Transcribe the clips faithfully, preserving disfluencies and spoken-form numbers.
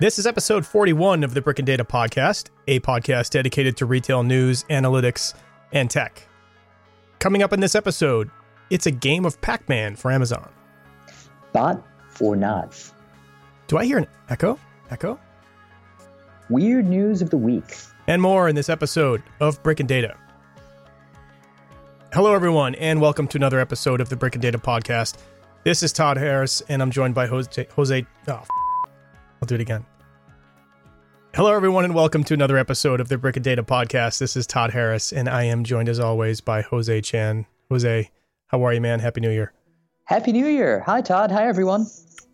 This is episode forty-one of the Brick and Data Podcast, a podcast dedicated to retail news, analytics, and tech. Coming up in this episode, it's a game of Pac-Man for Amazon. Bot or not? Do I hear an echo? Echo? Weird news of the week. And more in this episode of Brick and Data. Hello, everyone, and welcome to another episode of the Brick and Data Podcast. This is Todd Harris, and I'm joined by Jose... Jose oh, f- I'll do it again. Hello, everyone, and welcome to another episode of the Brick and Data Podcast. This is Todd Harris, and I am joined, as always, by Jose Chan. Jose, how are you, man? Happy New Year. Happy New Year. Hi, Todd. Hi, everyone.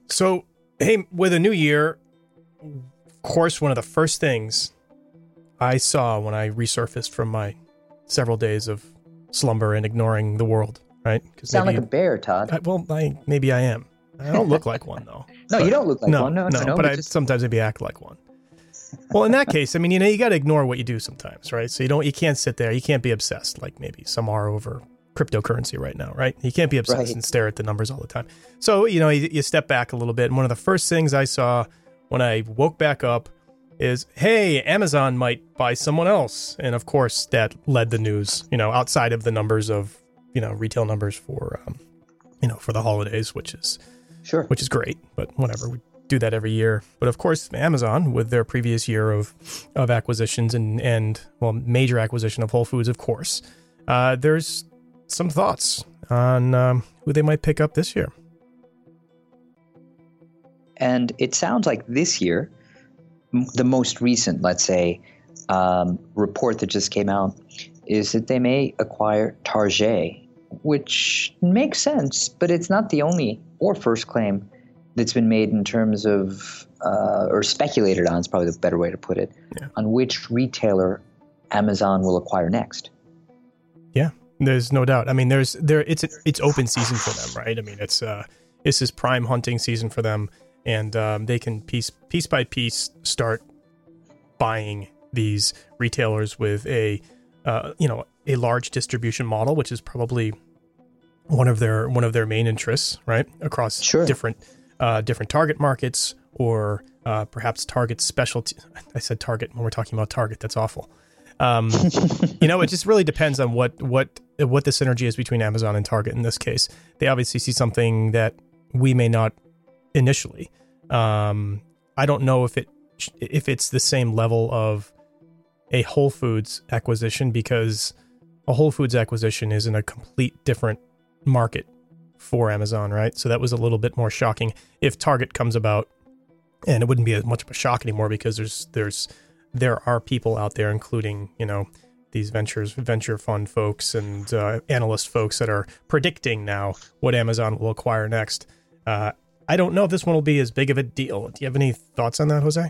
So, hey, with a new year, of course, one of the first things I saw when I resurfaced from my several days of slumber and ignoring the world, right? Sound maybe, like a bear, Todd. I, well, I, maybe I am. I don't look like one, though. No, but, you don't look like no, one. No, no, no but I, just... sometimes maybe act like one. Well, in that case, I mean, you know, you got to ignore what you do sometimes, right? So you don't, you can't sit there. You can't be obsessed like maybe some are over cryptocurrency right now, right? You can't be obsessed right. and stare at the numbers all the time. So, you know, you, you step back a little bit. And one of the first things I saw when I woke back up is, hey, Amazon might buy someone else. And of course, that led the news, you know, outside of the numbers of, you know, retail numbers for, um, you know, for the holidays, which is sure, which is great, but whatever. We do that every year. But of course, Amazon, with their previous year of of acquisitions and, and well, major acquisition of Whole Foods, of course, uh, there's some thoughts on um, who they might pick up this year. And it sounds like this year, the most recent, let's say, um, report that just came out is that they may acquire Target, which makes sense, but it's not the only or first claim that's been made in terms of, uh, or speculated on is probably the better way to put it, yeah. on which retailer Amazon will acquire next. Yeah, there's no doubt. I mean, there's there it's it's open season for them, right? I mean, it's uh, this is prime hunting season for them, and um, they can piece piece by piece start buying these retailers with a uh, you know a large distribution model, which is probably one of their one of their main interests, right? Across sure. different uh, different target markets, or uh, perhaps target specialty. I said target when we're talking about Target. That's awful. Um, you know, it just really depends on what what what the synergy is between Amazon and Target. In this case, they obviously see something that we may not initially. Um, I don't know if it if it's the same level of a Whole Foods acquisition, because a Whole Foods acquisition is in a complete different market for Amazon, right? So that was a little bit more shocking. If Target comes about, and it wouldn't be as much of a shock anymore, because there's there's there are people out there, including, you know, these ventures venture fund folks and uh, analyst folks that are predicting now what Amazon will acquire next. Uh, I don't know if this one will be as big of a deal. Do you have any thoughts on that, Jose?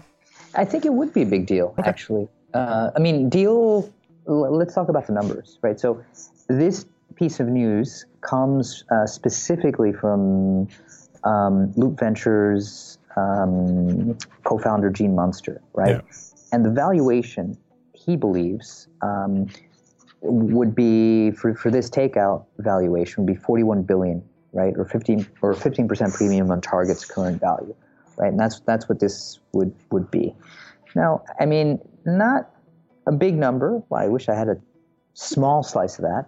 I think it would be a big deal, okay. actually. Uh, I mean, deal. Let's talk about the numbers, right? So this piece of news comes uh, specifically from um, Loop Ventures um, co-founder Gene Munster, right? Yeah. And the valuation he believes um, would be for, for this takeout valuation would be forty-one billion dollars, right? Or fifteen or fifteen percent premium on Target's current value, right? And that's that's what this would would be. Now, I mean, not a big number. Well, I wish I had a small slice of that.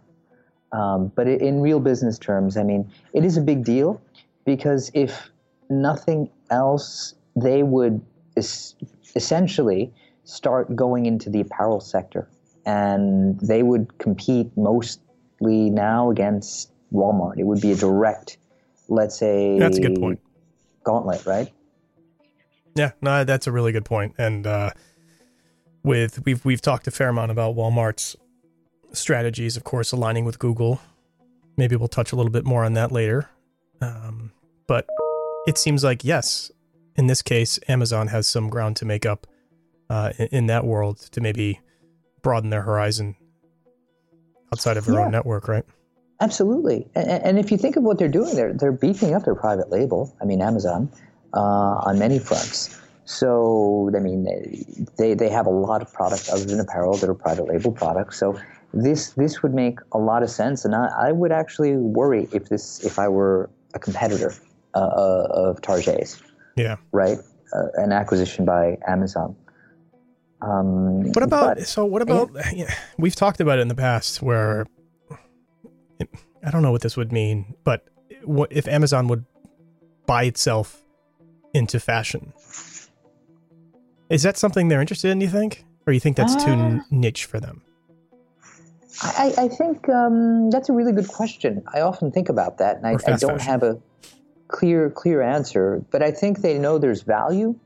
Um, but in real business terms, I mean, it is a big deal, because if nothing else, they would es- essentially start going into the apparel sector, and they would compete mostly now against Walmart. It would be a direct, let's say, that's a good point. Gauntlet, right? Yeah, no, that's a really good point. And uh, with we've we've talked a fair amount about Walmart's strategies, of course, aligning with Google. Maybe we'll touch a little bit more on that later. Um, but it seems like, yes, in this case, Amazon has some ground to make up uh, in, in that world to maybe broaden their horizon outside of their yeah. own network, right? Absolutely. And, and if you think of what they're doing, they're, they're beefing up their private label, I mean, Amazon, uh, on many fronts. So, I mean, they, they have a lot of products other than apparel that are private label products. So This this would make a lot of sense, and I, I would actually worry if this if I were a competitor uh, of Target's. Yeah. Right. uh, an acquisition by Amazon. Um, what about, but, so what about, yeah. Yeah, we've talked about it in the past where, it, I don't know what this would mean, but what if Amazon would buy itself into fashion? Is that something they're interested in, do you think? Or you think that's uh, too n- niche for them? I, I think um, that's a really good question. I often think about that, and I, I don't fashion. have a clear, clear answer. But I think they know there's value,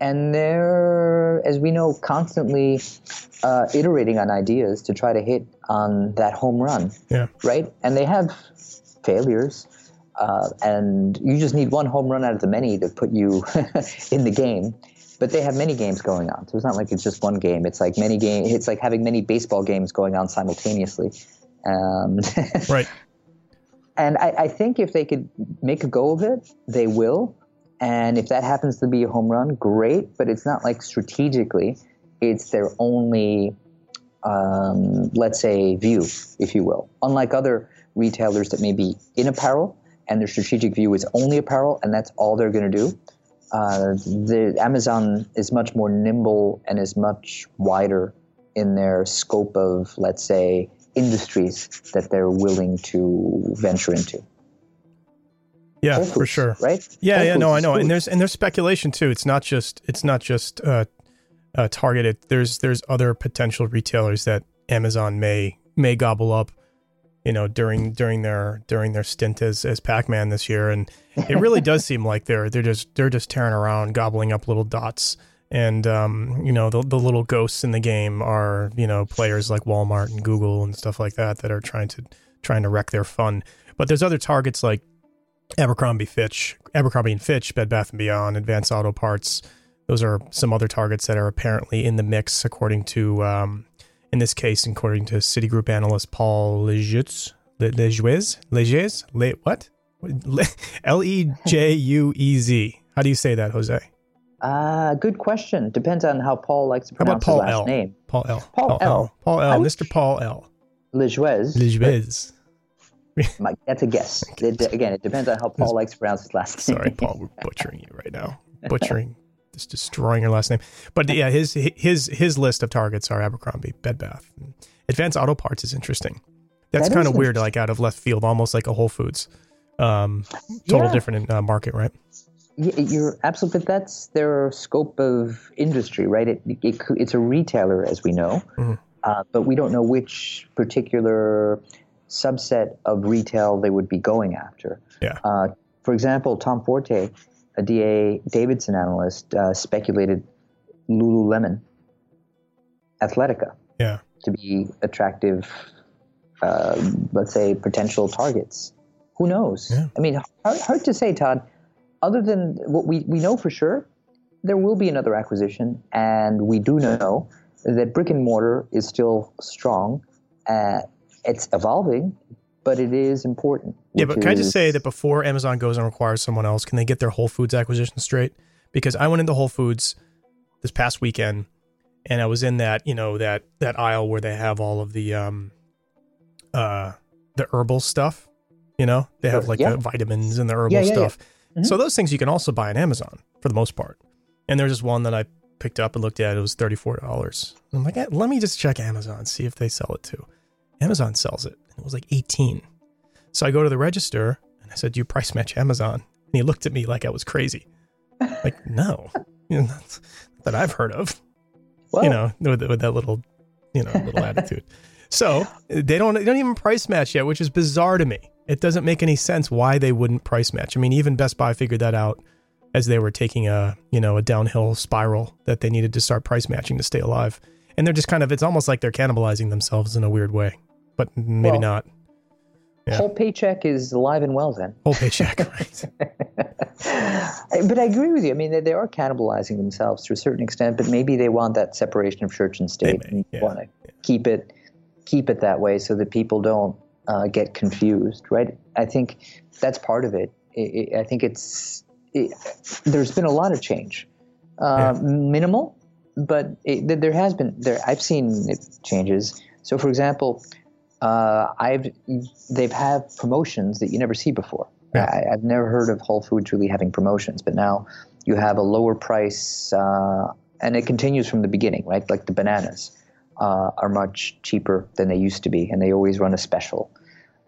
and they're, as we know, constantly uh, iterating on ideas to try to hit on that home run, yeah. right? And they have failures, uh, and you just need one home run out of the many to put you in the game. But they have many games going on, so it's not like it's just one game. It's like many game. It's like having many baseball games going on simultaneously. Um, right. And I, I think if they could make a go of it, they will. And if that happens to be a home run, great. But it's not like strategically, it's their only, um, let's say, view, if you will. Unlike other retailers that may be in apparel, and their strategic view is only apparel, and that's all they're going to do. Uh, the Amazon is much more nimble and is much wider in their scope of, let's say, industries that they're willing to venture into. Yeah, Whole Foods, for sure. Right? Yeah, Whole yeah, Foods no, I know. Food. And there's and there's speculation too. It's not just it's not just uh, uh, targeted. There's there's other potential retailers that Amazon may may gobble up, you know, during during their during their stint as as Pac-Man this year, and it really does seem like they're they're just they're just tearing around, gobbling up little dots, and um, you know, the the little ghosts in the game are, you know, players like Walmart and Google and stuff like that that are trying to trying to wreck their fun. But there's other targets like Abercrombie Fitch, Abercrombie and Fitch, Bed Bath and Beyond, Advance Auto Parts. Those are some other targets that are apparently in the mix, according to. Um, In this case, according to Citigroup analyst Paul Lejuez, Lejuez, Lejuez, Le, what? L E J U E Z. How do you say that, Jose? Uh, good question. Depends on how Paul likes to pronounce his last L? name. Paul L. Paul, Paul L. L. Paul L. Mister Paul L. Lejuez. Lejuez. Mike, that's a guess. It, again, it depends on how Paul likes to pronounce his last name. Sorry, Paul, we're butchering you right now. Butchering. Just destroying your last name. But yeah, his his his list of targets are Abercrombie, Bed Bath. Advanced Auto Parts is interesting. That's that kind of weird, like out of left field, almost like a Whole Foods. Um, total yeah. different uh, market, right? Yeah, you're absolutely. That's their scope of industry, right? It, it It's a retailer, as we know, mm-hmm. uh, but we don't know which particular subset of retail they would be going after. Yeah. Uh, for example, Tom Forte, a D A Davidson analyst, uh, speculated Lululemon Athletica yeah. to be attractive, uh, let's say, potential targets. Who knows? Yeah. I mean, hard, hard to say, Todd. Other than what we, we know for sure, there will be another acquisition, and we do know that brick and mortar is still strong. Uh, it's evolving, but it is important. Yeah, but can I just say that before Amazon goes and requires someone else, can they get their Whole Foods acquisition straight? Because I went into Whole Foods this past weekend, and I was in that, you know, that that aisle where they have all of the um, uh, the herbal stuff. You know, they have like yeah. the vitamins and the herbal yeah, yeah, stuff. Yeah. Mm-hmm. So those things you can also buy on Amazon for the most part. And there's just one that I picked up and looked at. It was thirty-four dollars. I'm like, hey, let me just check Amazon, see if they sell it too. Amazon sells it. It was like eighteen dollars. So I go to the register and I said, "Do you price match Amazon?" And he looked at me like I was crazy. Like, no, you know, not that I've heard of. Well, you know, with, with that little, you know, little attitude. So they don't, they don't even price match yet, which is bizarre to me. It doesn't make any sense why they wouldn't price match. I mean, even Best Buy figured that out as they were taking a, you know, a downhill spiral that they needed to start price matching to stay alive. And they're just kind of, it's almost like they're cannibalizing themselves in a weird way, but maybe well, not. Yeah. Whole paycheck is alive and well then. Whole paycheck, right. But I agree with you. I mean, they, they are cannibalizing themselves to a certain extent, but maybe they want that separation of church and state. They may, and yeah, want to yeah. keep it keep it that way so that people don't uh, get confused, right? I think that's part of it. it, it I think it's it, – there's been a lot of change. Uh, yeah. Minimal, but it, there has been – there. I've seen it changes. So, for example – uh, I've they've had promotions that you never see before. Yeah. I, I've never heard of Whole Foods really having promotions, but now you have a lower price, uh, and it continues from the beginning, right? Like the bananas uh, are much cheaper than they used to be, and they always run a special.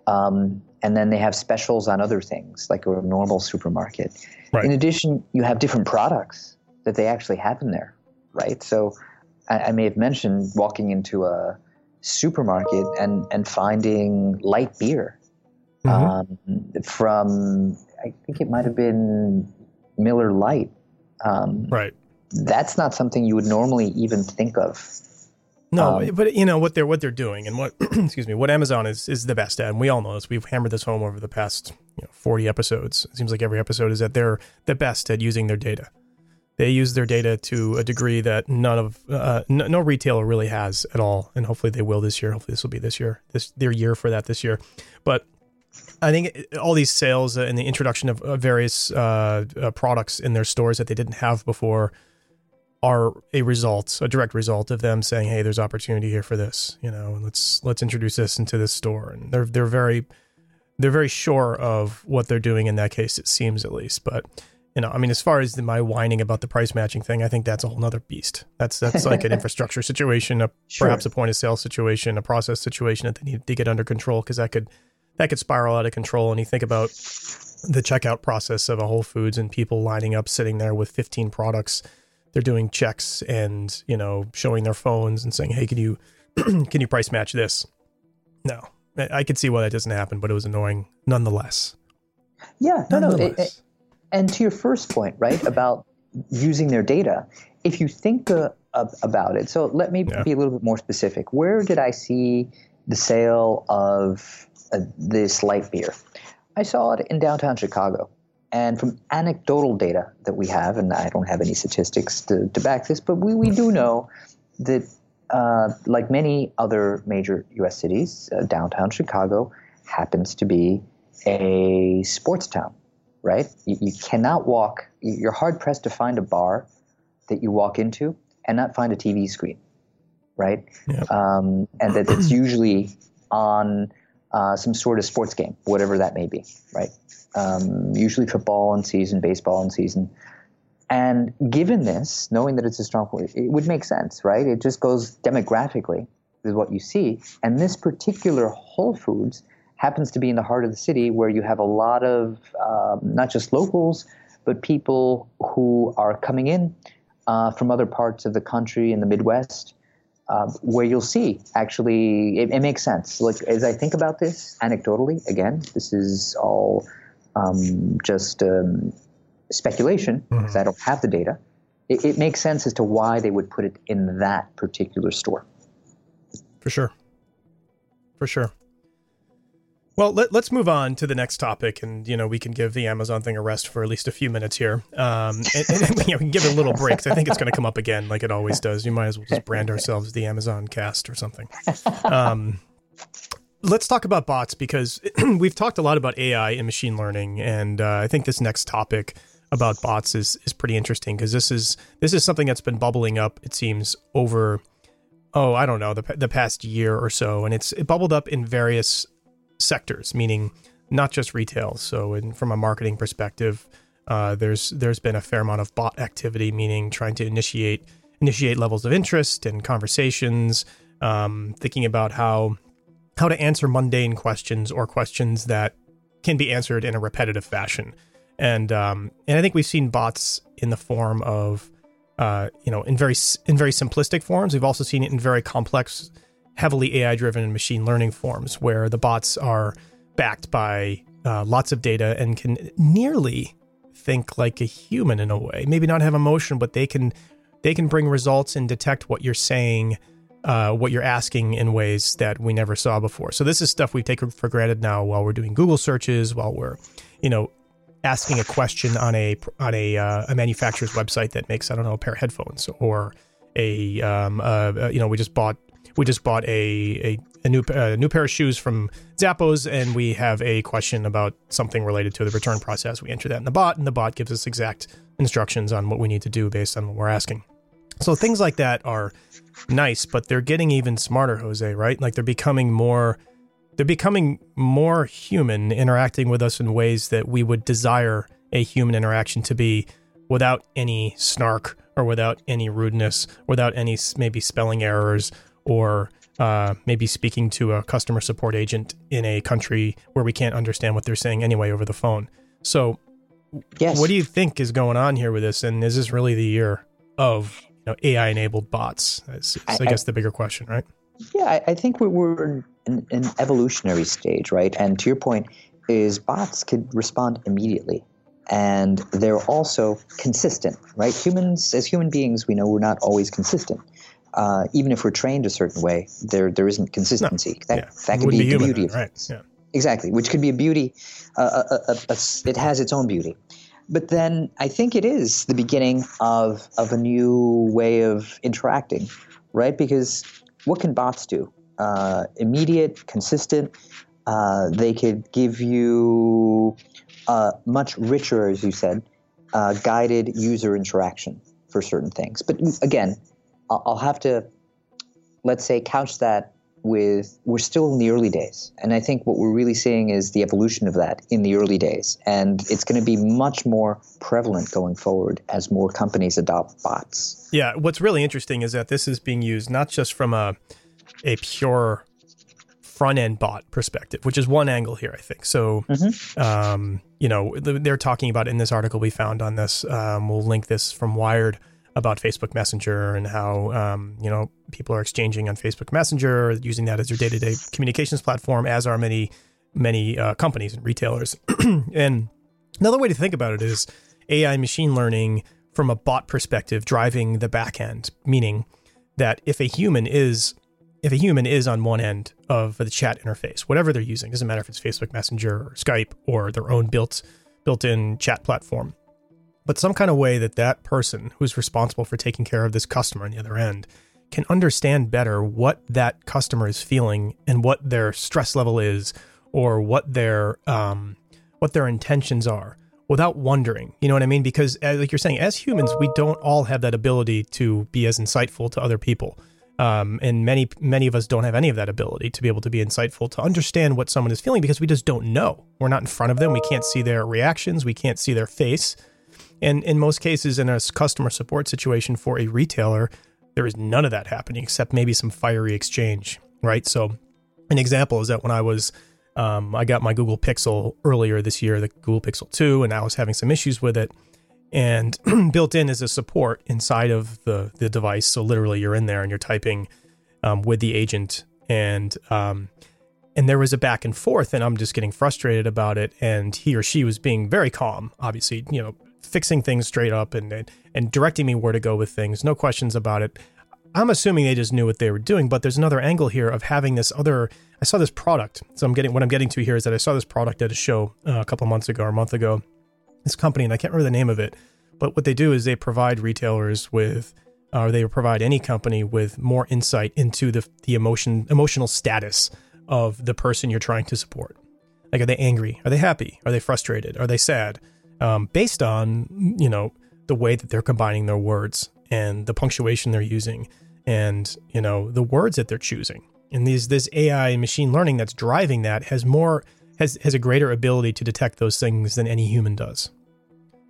Um, and then they have specials on other things, like a normal supermarket. Right. In addition, you have different products that they actually have in there, right? So I, I may have mentioned walking into a supermarket and, and finding light beer. Mm-hmm. Um, from, I think it might have been Miller Lite. Um, right. That's not something you would normally even think of. No, um, but you know what they're what they're doing, and what excuse me, what Amazon is is the best at, and we all know this. We've hammered this home over the past you know, forty episodes. It seems like every episode is that they're the best at using their data. They use their data to a degree that none of uh, no, no retailer really has at all, and hopefully they will this year. Hopefully this will be this year, this their year for that this year, but. I think all these sales and the introduction of various uh, uh, products in their stores that they didn't have before are a result, a direct result of them saying, "Hey, there's opportunity here for this," you know, and let's let's introduce this into this store. And they're they're very they're very sure of what they're doing in that case, it seems at least. But you know, I mean, as far as the, my whining about the price matching thing, I think that's a whole nother beast. That's that's like an infrastructure situation, a, sure. perhaps a point of sale situation, a process situation that they need to get under control because that could. That could spiral out of control. And you think about the checkout process of a Whole Foods and people lining up, sitting there with fifteen products. They're doing checks and, you know, showing their phones and saying, "Hey, can you can you price match this?" No, I could see why that doesn't happen, but it was annoying nonetheless. Yeah, no, no. It, it, and to your first point, right, about using their data, if you think uh, about it. So let me yeah. be a little bit more specific. Where did I see the sale of Uh, this light beer? I saw it in downtown Chicago, and from anecdotal data that we have, and I don't have any statistics to, to back this, but we, we do know that uh, like many other major U S cities, uh, downtown Chicago happens to be a sports town, right? You, you cannot walk, you're hard pressed to find a bar that you walk into and not find a T V screen, right? Yep. Um, and that it's usually on Uh, some sort of sports game, whatever that may be, right? Um, usually football in season, baseball in season. And given this, knowing that it's a strong point, it would make sense, right? It just goes demographically with what you see. And this particular Whole Foods happens to be in the heart of the city where you have a lot of um, not just locals, but people who are coming in uh, from other parts of the country in the Midwest. Uh, where you'll see, actually, it, it makes sense. Like, as I think about this anecdotally, again, this is all um, just um, speculation because mm-hmm. I don't have the data. It, it makes sense as to why they would put it in that particular store. For sure. For sure. Well, let, let's move on to the next topic, and you know we can give the Amazon thing a rest for at least a few minutes here. Um, and, and you know, we can give it a little break because I think it's going to come up again, like it always does. We might as well just brand ourselves the Amazon Cast or something. Um, let's talk about bots because we've talked a lot about A I and machine learning, and uh, I think this next topic about bots is is pretty interesting because this is this is something that's been bubbling up. It seems over oh I don't know the the past year or so, and it's it bubbled up in various sectors, meaning not just retail. So in, from a marketing perspective, uh, there's there's been a fair amount of bot activity, meaning trying to initiate initiate levels of interest and conversations, um, thinking about how how to answer mundane questions or questions that can be answered in a repetitive fashion. And um, and I think we've seen bots in the form of uh, you know in very in very simplistic forms. We've also seen it in very complex, heavily A I-driven and machine learning forms where the bots are backed by uh, lots of data and can nearly think like a human in a way. Maybe not have emotion, but they can they can bring results and detect what you're saying, uh, what you're asking in ways that we never saw before. So this is stuff we take for granted now while we're doing Google searches, while we're, you know, asking a question on a on a, uh, a manufacturer's website that makes, I don't know, a pair of headphones or a, um, uh, you know, we just bought We just bought a, a, a new a new pair of shoes from Zappos, and we have a question about something related to the return process. We enter that in the bot, and the bot gives us exact instructions on what we need to do based on what we're asking. So things like that are nice, but they're getting even smarter, Jose, right? Like they're becoming more They're becoming more human, interacting with us in ways that we would desire a human interaction to be, without any snark or without any rudeness, without any maybe spelling errors or uh, maybe speaking to a customer support agent in a country where we can't understand what they're saying anyway over the phone. So yes. What do you think is going on here with this? And is this really the year of you know, A I-enabled bots? That's, I, I guess I, the bigger question, right? Yeah, I, I think we were in an evolutionary stage, right? And to your point is bots could respond immediately. And they're also consistent, right? Humans, as human beings, we know we're not always consistent. Uh, even if we're trained a certain way, there there isn't consistency. No, that yeah. that could be, be the beauty of it. Right. Yeah. Exactly, which could be a beauty. Uh, a, a, a, it has its own beauty. But then I think it is the beginning of of a new way of interacting, right? Because what can bots do? Uh, immediate, consistent. Uh, they could give you uh, much richer, as you said, uh, guided user interaction for certain things. But again, I'll have to, let's say, couch that with we're still in the early days. And I think what we're really seeing is the evolution of that in the early days. And it's going to be much more prevalent going forward as more companies adopt bots. Yeah. What's really interesting is that this is being used not just from a, a pure front-end bot perspective, which is one angle here, I think. So, mm-hmm. um, you know, they're talking about in this article we found on this, um, we'll link this from Wired, about Facebook Messenger and how, um, you know, people are exchanging on Facebook Messenger, using that as their day-to-day communications platform, as are many, many uh, companies and retailers. And another way to think about it is A I machine learning from a bot perspective driving the back end, meaning that if a human is... If a human is on one end of the chat interface, whatever they're using, doesn't matter if it's Facebook Messenger or Skype or their own built, built-in chat platform, but some kind of way that that person who's responsible for taking care of this customer on the other end can understand better what that customer is feeling and what their stress level is or what their um, what their intentions are without wondering. You know what I mean? Because as, like you're saying, as humans, we don't all have that ability to be as insightful to other people. Um, and many, many of us don't have any of that ability to be able to be insightful, to understand what someone is feeling because we just don't know. We're not in front of them. We can't see their reactions. We can't see their face. And in most cases, in a customer support situation for a retailer, there is none of that happening except maybe some fiery exchange, right? So an example is that when I was, um, I got my Google Pixel earlier this year, the Google Pixel two, and I was having some issues with it. And built in is a support inside of the, the device. So literally you're in there and you're typing um, with the agent and um, and there was a back and forth and I'm just getting frustrated about it. And he or she was being very calm, obviously, you know, fixing things straight up and, and, and directing me where to go with things. No questions about it. I'm assuming they just knew what they were doing, but there's another angle here of having this other, I saw this product. So I'm getting, what I'm getting to here is that I saw this product at a show uh, a couple months ago or a month ago. This company, and I can't remember the name of it, but what they do is they provide retailers with, or uh, they provide any company with more insight into the the emotion, emotional status of the person you're trying to support. Like, are they angry? Are they happy? Are they frustrated? Are they sad? Um, based on, you know, the way that they're combining their words and the punctuation they're using and, you know, the words that they're choosing. And these this A I machine learning that's driving that has more... Has, has a greater ability to detect those things than any human does.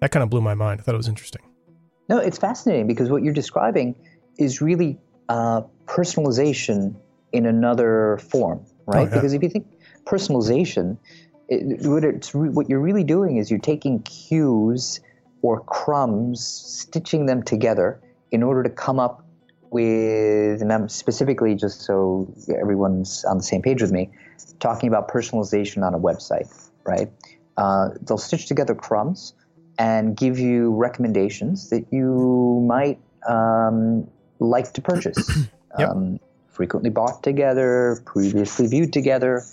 That kind of blew my mind. I thought it was interesting. No, it's fascinating because what you're describing is really uh, personalization in another form, right? Oh, yeah. Because if you think personalization, it, what, it's re- what you're really doing is you're taking cues or crumbs, stitching them together in order to come up with, and I'm specifically just so everyone's on the same page with me, talking about personalization on a website, right? Uh, they'll stitch together crumbs and give you recommendations that you might um, like to purchase. Yep. um, frequently bought together, previously viewed together,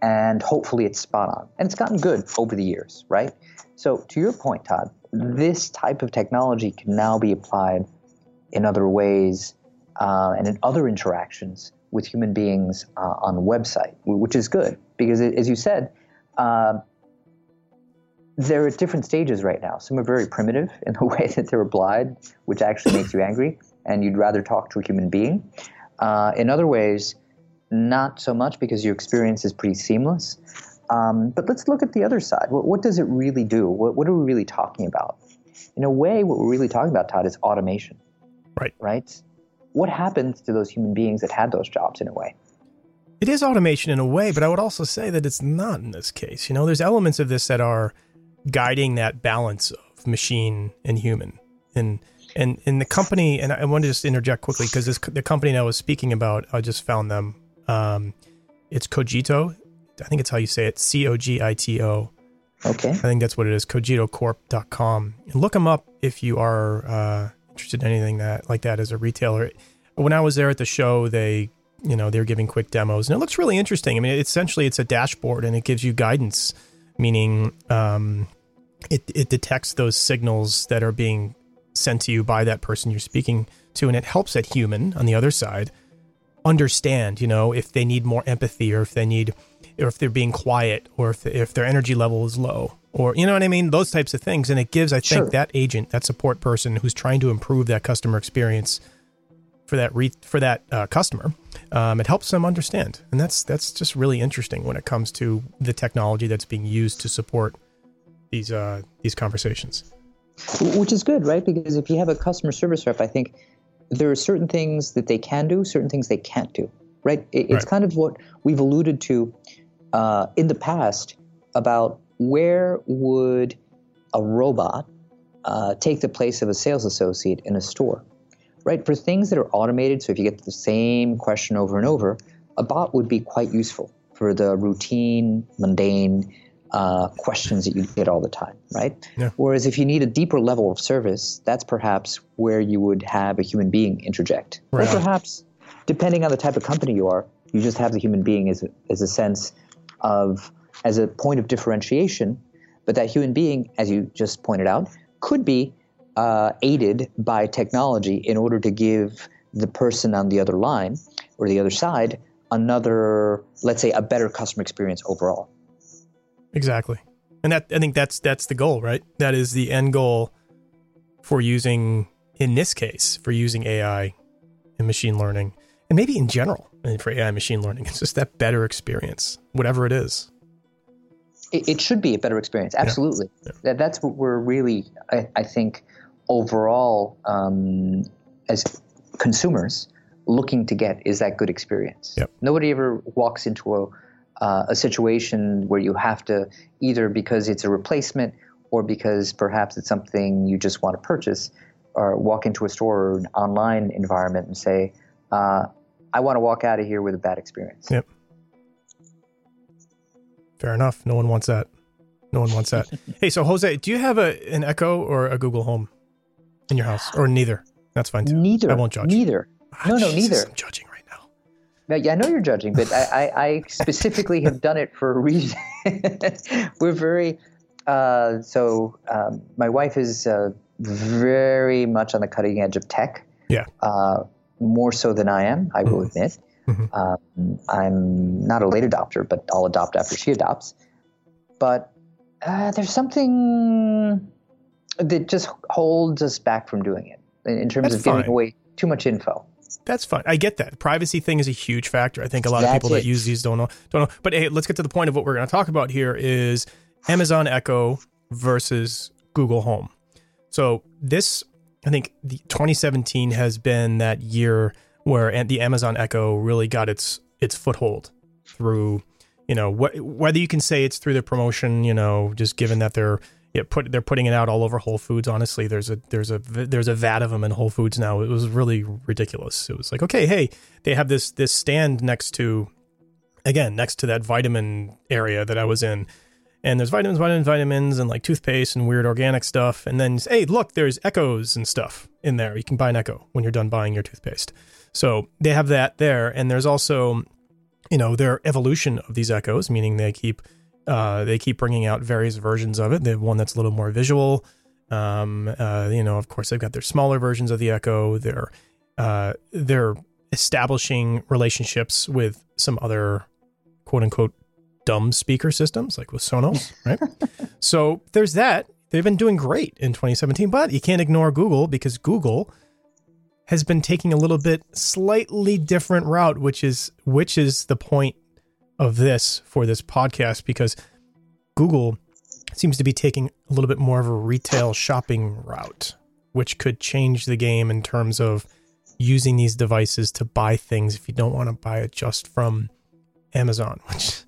and hopefully it's spot on. And it's gotten good over the years, right? So to your point, Todd, this type of technology can now be applied in other ways uh, and in other interactions with human beings uh, on the website, which is good because, it, as you said, uh, they're at different stages right now. Some are very primitive in the way that they're applied, which actually makes you angry, and you'd rather talk to a human being. Uh, in other ways, not so much because your experience is pretty seamless. Um, but let's look at the other side. What, what does it really do? What, what are we really talking about? In a way, what we're really talking about, Todd, is automation. Right. Right? What happens to those human beings that had those jobs in a way? It is automation in a way, but I would also say that it's not in this case. You know, there's elements of this that are guiding that balance of machine and human. And and in the company, and I want to just interject quickly because this the company that I was speaking about, I just found them. Um, it's Cogito. I think it's how you say it. C O G I T O. Okay. I think that's what it is. Cogito Corp dot com. And look them up if you are uh, interested in anything that like that as a retailer. When I was there at the show, they, you know, they're giving quick demos and it looks really interesting. I mean, essentially it's a dashboard and it gives you guidance, meaning um, it, it detects those signals that are being sent to you by that person you're speaking to. And it helps that human on the other side understand, you know, if they need more empathy or if they need, or if they're being quiet or if, if their energy level is low or, you know what I mean? Those types of things. And it gives, I think, sure, that agent, that support person who's trying to improve that customer experience for that re- for that uh, customer, um, it helps them understand. And that's that's just really interesting when it comes to the technology that's being used to support these uh, these conversations. Which is good, right? Because if you have a customer service rep, I think there are certain things that they can do, certain things they can't do, right? It, it's right. kind of what we've alluded to uh, in the past about where would a robot uh, take the place of a sales associate in a store. Right, for things that are automated, so if you get the same question over and over, a bot would be quite useful for the routine, mundane uh, questions that you get all the time, right? Yeah. Whereas if you need a deeper level of service, that's perhaps where you would have a human being interject. Right. Or perhaps, depending on the type of company you are, you just have the human being as a, as a sense of, as a point of differentiation, but that human being, as you just pointed out, could be Uh, aided by technology in order to give the person on the other line or the other side another, let's say, a better customer experience overall. Exactly. And that I think that's that's the goal, right? That is the end goal for using, in this case, for using A I and machine learning, and maybe in general for A I and machine learning. It's just that better experience, whatever it is. It, it should be a better experience. Absolutely. Yeah. Yeah. That, that's what we're really, I, I think, overall, um, as consumers, looking to get is that good experience. Yep. Nobody ever walks into a, uh, a situation where you have to, either because it's a replacement or because perhaps it's something you just want to purchase, or walk into a store or an online environment and say, uh, I want to walk out of here with a bad experience. Yep. Fair enough. No one wants that. No one wants that. Hey, so Jose, do you have a an Echo or a Google Home in your house, or neither? That's fine too. Neither. I won't judge. Neither. Ah, no, no, Jesus, neither. I'm judging right now. No, yeah, I know you're judging, but I, I, I specifically have done it for a reason. We're very uh, so. Um, my wife is uh, very much on the cutting edge of tech. Yeah. Uh, more so than I am, I will mm. admit. Mm-hmm. Um, I'm not a late adopter, but I'll adopt after she adopts. But uh, there's something that just holds us back from doing it in terms That's of fine. giving away too much info. That's fine. I get that. The privacy thing is a huge factor. I think a lot That's of people it. that use these don't know. Don't know. But hey, let's get to the point of what we're going to talk about here is Amazon Echo versus Google Home. So this, I think the twenty seventeen has been that year where the Amazon Echo really got its its foothold through, you know, wh- whether you can say it's through their promotion, you know, just given that they're you know, put they're putting it out all over Whole Foods. Honestly, there's a there's a there's a vat of them in Whole Foods now. It was really ridiculous. It was like, okay, hey, they have this this stand next to, again, next to that vitamin area that I was in, and there's vitamins, vitamins, vitamins, and like toothpaste and weird organic stuff. And then hey, look, there's Echoes and stuff in there. You can buy an Echo when you're done buying your toothpaste. So they have that there, and there's also, you know, their evolution of these Echoes, meaning they keep uh, they keep bringing out various versions of it. They have one that's a little more visual. Um, uh, you know, of course, they've got their smaller versions of the Echo. They're uh, they're establishing relationships with some other quote unquote dumb speaker systems, like with Sonos, right? So there's that. They've been doing great in twenty seventeen, but you can't ignore Google because Google has been taking a little bit slightly different route, which is which is the point of this for this podcast, because Google seems to be taking a little bit more of a retail shopping route, which could change the game in terms of using these devices to buy things if you don't want to buy it just from Amazon, which,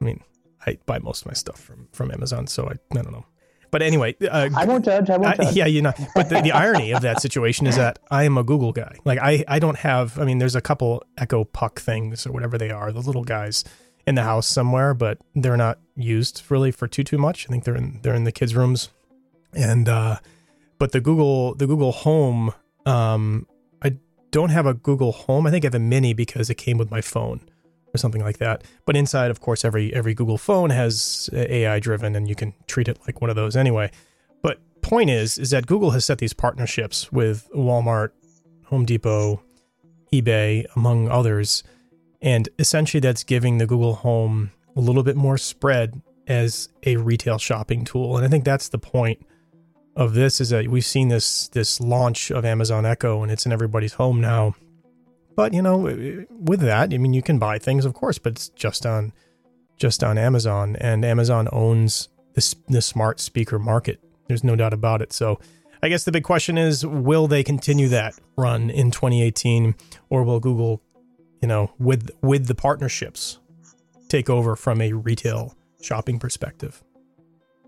I mean, I buy most of my stuff from, from Amazon, so I, I don't know. But anyway, uh, I won't judge. I won't I, judge. Yeah, you know. But the, the irony of that situation is that I am a Google guy. Like I, I don't have. I mean, there's a couple Echo Puck things or whatever they are, the little guys in the house somewhere, but they're not used really for too too much. I think they're in they're in the kids' rooms, and uh, but the Google the Google Home. Um, I don't have a Google Home. I think I have a Mini because it came with my phone or something like that. But inside, of course, every every Google phone has A I driven, and you can treat it like one of those anyway. But point is, is that Google has set these partnerships with Walmart, Home Depot, eBay, among others. And essentially that's giving the Google Home a little bit more spread as a retail shopping tool. And I think that's the point of this, is that we've seen this this launch of Amazon Echo, and it's in everybody's home now. But, you know, with that, I mean, you can buy things, of course, but it's just on just on Amazon. And Amazon owns this, this smart speaker market. There's no doubt about it. So I guess the big question is, will they continue that run in twenty eighteen, or will Google, you know, with with the partnerships, take over from a retail shopping perspective?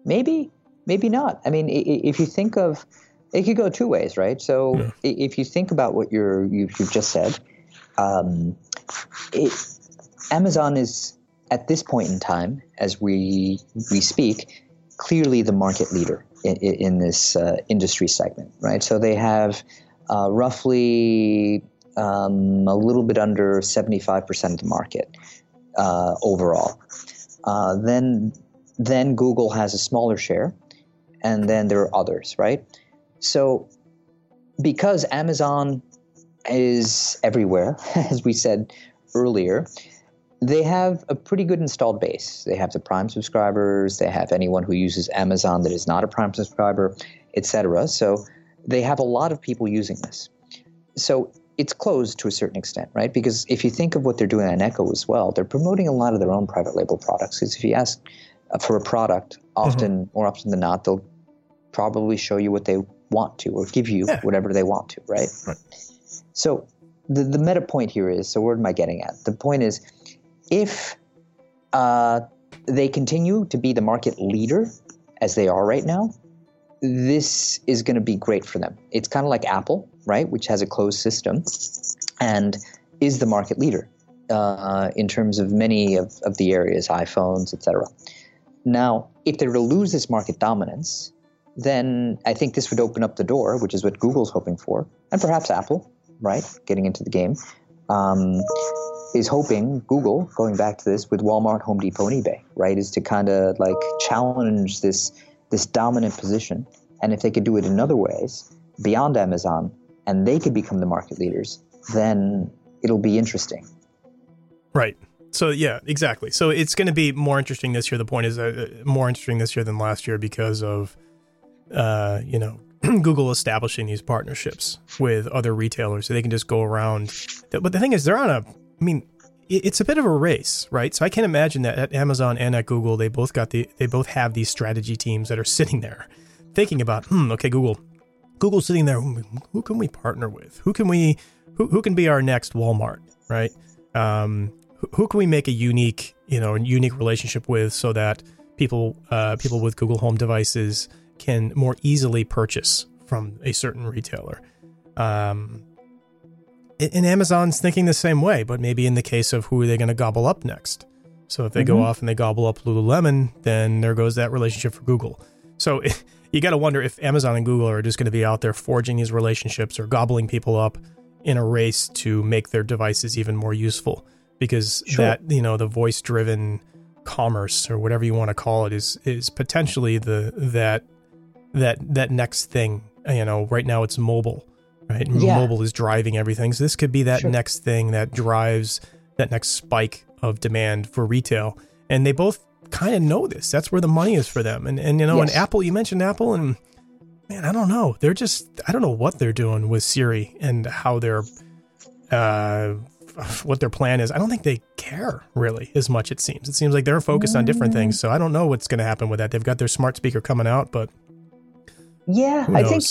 Maybe, maybe not. I mean, if you think of, it could go two ways, right? So yeah. If you think about what you're, you've, you've just said, Um, it, Amazon is at this point in time, as we we speak, clearly the market leader in, in this uh, industry segment, right? So they have uh, roughly um, a little bit under seventy-five percent of the market uh, overall. Uh, then then Google has a smaller share, and then there are others, right? So because Amazon is everywhere, as we said earlier, they have a pretty good installed base. They have the Prime subscribers, they have anyone who uses Amazon that is not a Prime subscriber, et cetera. So they have a lot of people using this. So it's closed to a certain extent, right? Because if you think of what they're doing on Echo as well, they're promoting a lot of their own private label products. Because if you ask for a product, often, mm-hmm. more often than not, they'll probably show you what they want to, or give you yeah. whatever they want to, right? Right. So the, the meta point here is, so where am I getting at? The point is, if uh, they continue to be the market leader as they are right now, this is going to be great for them. It's kind of like Apple, right, which has a closed system and is the market leader uh, in terms of many of, of the areas, iPhones, et cetera. Now, if they were to lose this market dominance, then I think this would open up the door, which is what Google's hoping for, and perhaps Apple, right, getting into the game, um, is hoping, Google, going back to this, with Walmart, Home Depot, and eBay, right, is to kind of like challenge this this dominant position. And if they could do it in other ways, beyond Amazon, and they could become the market leaders, then it'll be interesting. Right. So, yeah, exactly. So it's going to be more interesting this year. The point is uh, more interesting this year than last year because of Uh, you know, Google establishing these partnerships with other retailers so they can just go around. But the thing is, they're on a, I mean, it's a bit of a race, right? So I can imagine that at Amazon and at Google, they both got the, they both have these strategy teams that are sitting there thinking about, hmm, okay, Google, Google's sitting there. Who can we partner with? Who can we, who, who can be our next Walmart, right? Um, who, who can we make a unique, you know, unique relationship with so that people, uh, people with Google Home devices can more easily purchase from a certain retailer. Um, and Amazon's thinking the same way, but maybe in the case of who are they going to gobble up next? So if they mm-hmm. go off and they gobble up Lululemon, then there goes that relationship for Google. So if, you got to wonder if Amazon and Google are just going to be out there forging these relationships or gobbling people up in a race to make their devices even more useful, because sure. that, you know, the voice-driven commerce or whatever you want to call it is is potentially the that that that next thing. You know, right now it's mobile, right? Yeah. Mobile is driving everything. So this could be that sure. next thing that drives that next spike of demand for retail. And they both kind of know this. That's where the money is for them. And, and you know, yes. and Apple, you mentioned Apple, and man, I don't know. They're just, I don't know what they're doing with Siri and how they're, uh, what their plan is. I don't think they care really as much. It seems, it seems like they're focused on different things. So I don't know what's going to happen with that. They've got their smart speaker coming out, but yeah, I think,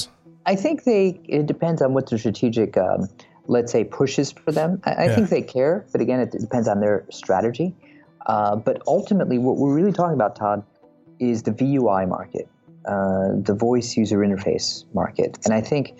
I think they, it depends on what the strategic, um, let's say pushes for them. I, I yeah. think they care, but again, it depends on their strategy. Uh, but ultimately what we're really talking about, Todd, is the V U I market, uh, the voice user interface market. And I think,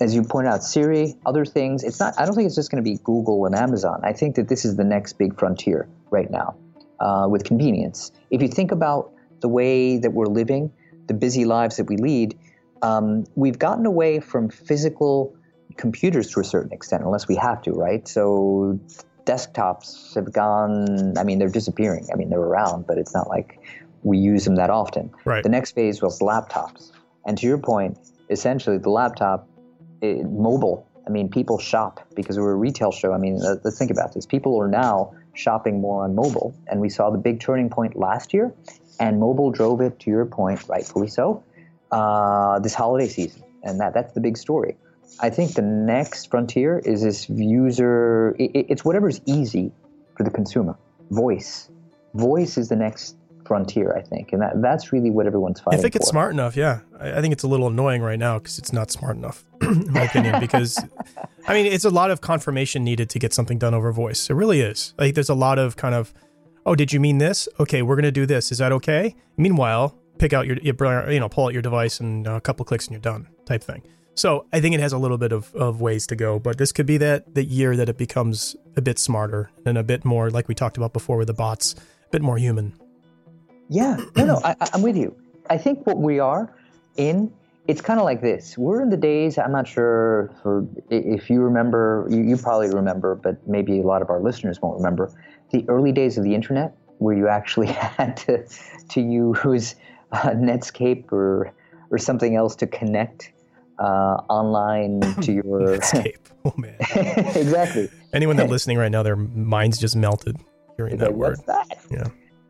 as you point out, Siri, other things, it's not, I don't think it's just going to be Google and Amazon. I think that this is the next big frontier right now, uh, with convenience. If you think about the way that we're living, the busy lives that we lead, um, we've gotten away from physical computers to a certain extent, unless we have to, right? So desktops have gone, I mean, they're disappearing. I mean, they're around, but it's not like we use them that often. Right. The next phase was laptops. And to your point, essentially the laptop, it, mobile, I mean, people shop because we're a retail show. I mean, let's think about this. People are now shopping more on mobile. And we saw the big turning point last year, and mobile drove it, to your point, rightfully so, uh, this holiday season. And that that's the big story. I think the next frontier is this user, it, it's whatever's easy for the consumer. Voice. Voice is the next frontier, I think. And that, that's really what everyone's fighting for. I think it's for. smart enough, yeah. I, I think it's a little annoying right now because it's not smart enough, in my opinion, because, I mean, it's a lot of confirmation needed to get something done over voice. It really is. Like, there's a lot of kind of, oh, did you mean this? Okay, we're going to do this. Is that okay? Meanwhile, pick out your, your you know, pull out your device and a couple clicks and you're done type thing. So I think it has a little bit of, of ways to go, but this could be that the year that it becomes a bit smarter and a bit more, like we talked about before with the bots, a bit more human. Yeah, no, no, I, I'm with you. I think what we are in, it's kind of like this. We're in the days, I'm not sure for, if you remember, you, you probably remember, but maybe a lot of our listeners won't remember, the early days of the internet where you actually had to, to use uh, Netscape or or something else to connect uh online to your Netscape. Oh man. Exactly. Anyone that's listening right now, their minds just melted hearing that, that word. What's that? Yeah.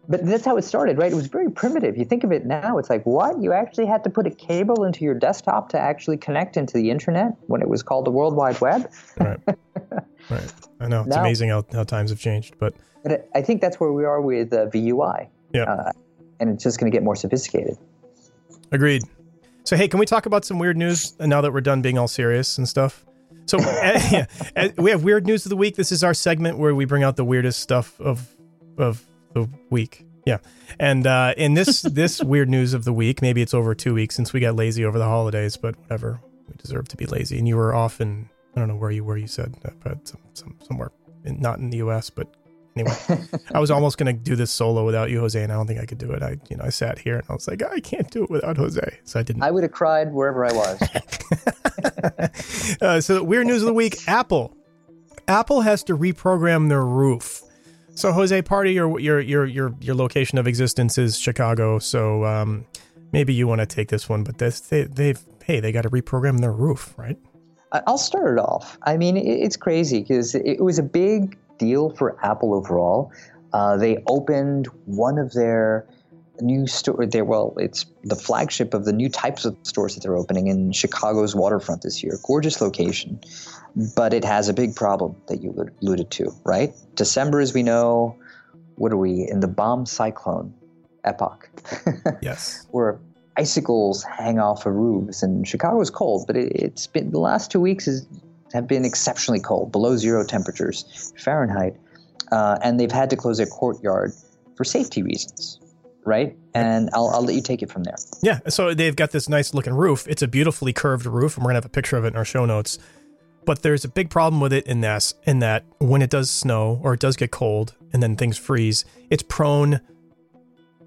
But that's how it started, right? It was very primitive. You think of it now, it's like, what? You actually had to put a cable into your desktop to actually connect into the internet when it was called the World Wide Web? Right. Right. I know. It's now, amazing how, how times have changed, but but I think that's where we are with uh, V U I. Yeah. Uh, and it's just going to get more sophisticated. Agreed. So, hey, can we talk about some weird news now that we're done being all serious and stuff? So yeah, we have weird news of the week. This is our segment where we bring out the weirdest stuff of of the week. Yeah. And uh, in this this weird news of the week, maybe it's over two weeks since we got lazy over the holidays, but whatever. We deserve to be lazy. And you were off in, I don't know where you were, you said, but some, some, somewhere, in, not in the U S, but anyway, I was almost going to do this solo without you, Jose, and I don't think I could do it. I, you know, I sat here and I was like, I can't do it without Jose, so I didn't. I would have cried wherever I was. uh, so weird news of the week, Apple. Apple has to reprogram their roof. So Jose, part of your your your your, your location of existence is Chicago, so um, maybe you want to take this one, but this, they, they've, hey, they got to reprogram their roof, right? I'll start it off. I mean, it's crazy because it was a big deal for Apple overall. Uh, they opened one of their new store. They, well, it's the flagship of the new types of stores that they're opening in Chicago's waterfront this year. Gorgeous location, but it has a big problem that you alluded to, right? December, as we know, what are we in the bomb cyclone epoch? Yes. Where icicles hang off of roofs, and Chicago's cold, but it, it's been the last two weeks is. have been exceptionally cold, below zero temperatures Fahrenheit, uh, and they've had to close their courtyard for safety reasons, right? And I'll, I'll let you take it from there. Yeah, so they've got this nice looking roof. It's a beautifully curved roof, and we're going to have a picture of it in our show notes. But there's a big problem with it in that, in that when it does snow or it does get cold and then things freeze, it's prone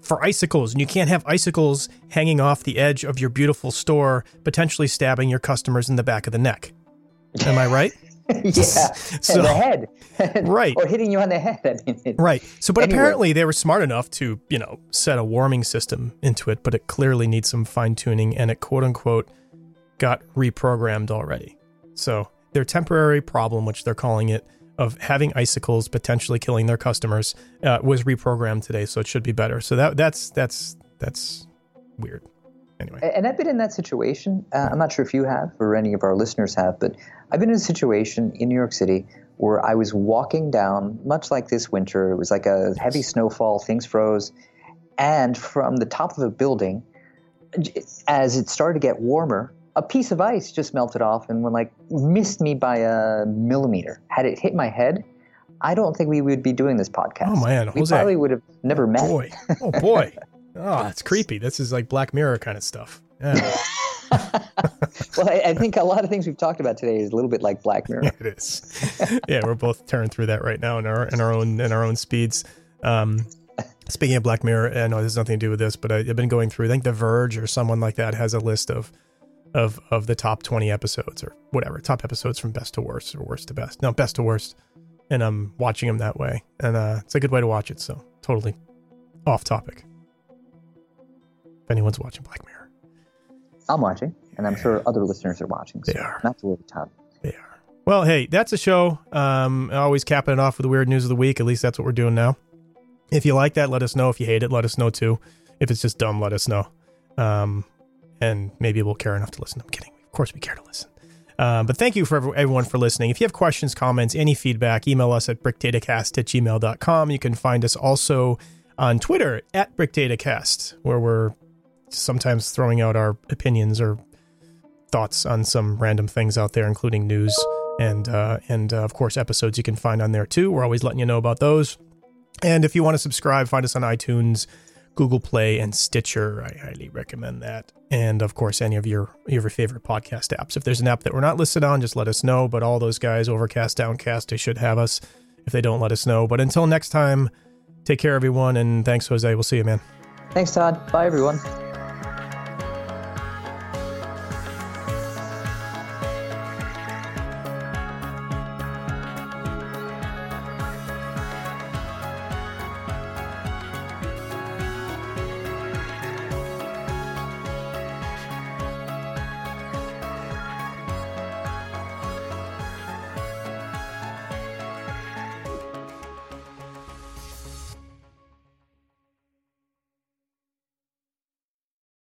for icicles, and you can't have icicles hanging off the edge of your beautiful store, potentially stabbing your customers in the back of the neck. Am I right? Yeah. So, and the head. Right. Or hitting you on the head. I mean, it, right. So, but anyway. Apparently they were smart enough to, you know, set a warming system into it, but it clearly needs some fine tuning, and it quote unquote got reprogrammed already. So their temporary problem, which they're calling it, of having icicles potentially killing their customers, uh, was reprogrammed today. So it should be better. So that that's, that's, that's weird. anyway. And I've been in that situation. Uh, I'm not sure if you have or any of our listeners have, but I've been in a situation in New York City where I was walking down, much like this winter. It was like a heavy snowfall, things froze. And from the top of a building, as it started to get warmer, a piece of ice just melted off and went like missed me by a millimeter. Had it hit my head, I don't think we would be doing this podcast. Oh, man. We Jose, probably would have never met. Boy. Oh, boy. Oh, that's creepy. This is like Black Mirror kind of stuff. Yeah. Well, I, I think a lot of things we've talked about today is a little bit like Black Mirror. It is. Yeah, we're both tearing through that right now in our in our own in our own speeds. Um, speaking of Black Mirror, I know there's nothing to do with this, but I, I've been going through. I think The Verge or someone like that has a list of of of the top twenty episodes or whatever, top episodes from best to worst or worst to best. No, best to worst, and I'm watching them that way, and uh, it's a good way to watch it. So totally off topic. If anyone's watching Black Mirror. I'm watching, and I'm sure other listeners are watching. So they are. Not to worry, Todd. They are. Well, hey, that's a show. Um, always capping it off with the weird news of the week. At least that's what we're doing now. If you like that, let us know. If you hate it, let us know too. If it's just dumb, let us know. Um, and maybe we'll care enough to listen. I'm kidding. Of course we care to listen. Uh, but thank you for everyone for listening. If you have questions, comments, any feedback, email us at brick data cast at gmail dot com. You can find us also on Twitter at brick data cast, where we're sometimes throwing out our opinions or thoughts on some random things out there, including news and, uh, and uh, of course, episodes you can find on there too. We're always letting you know about those. And if you want to subscribe, find us on iTunes, Google Play, and Stitcher. I highly recommend that. And of course, any of your, your favorite podcast apps. If there's an app that we're not listed on, just let us know. But all those guys, Overcast, Downcast, they should have us if they don't let us know. But until next time, take care, everyone. And thanks, Jose. We'll see you, man. Thanks, Todd. Bye, everyone.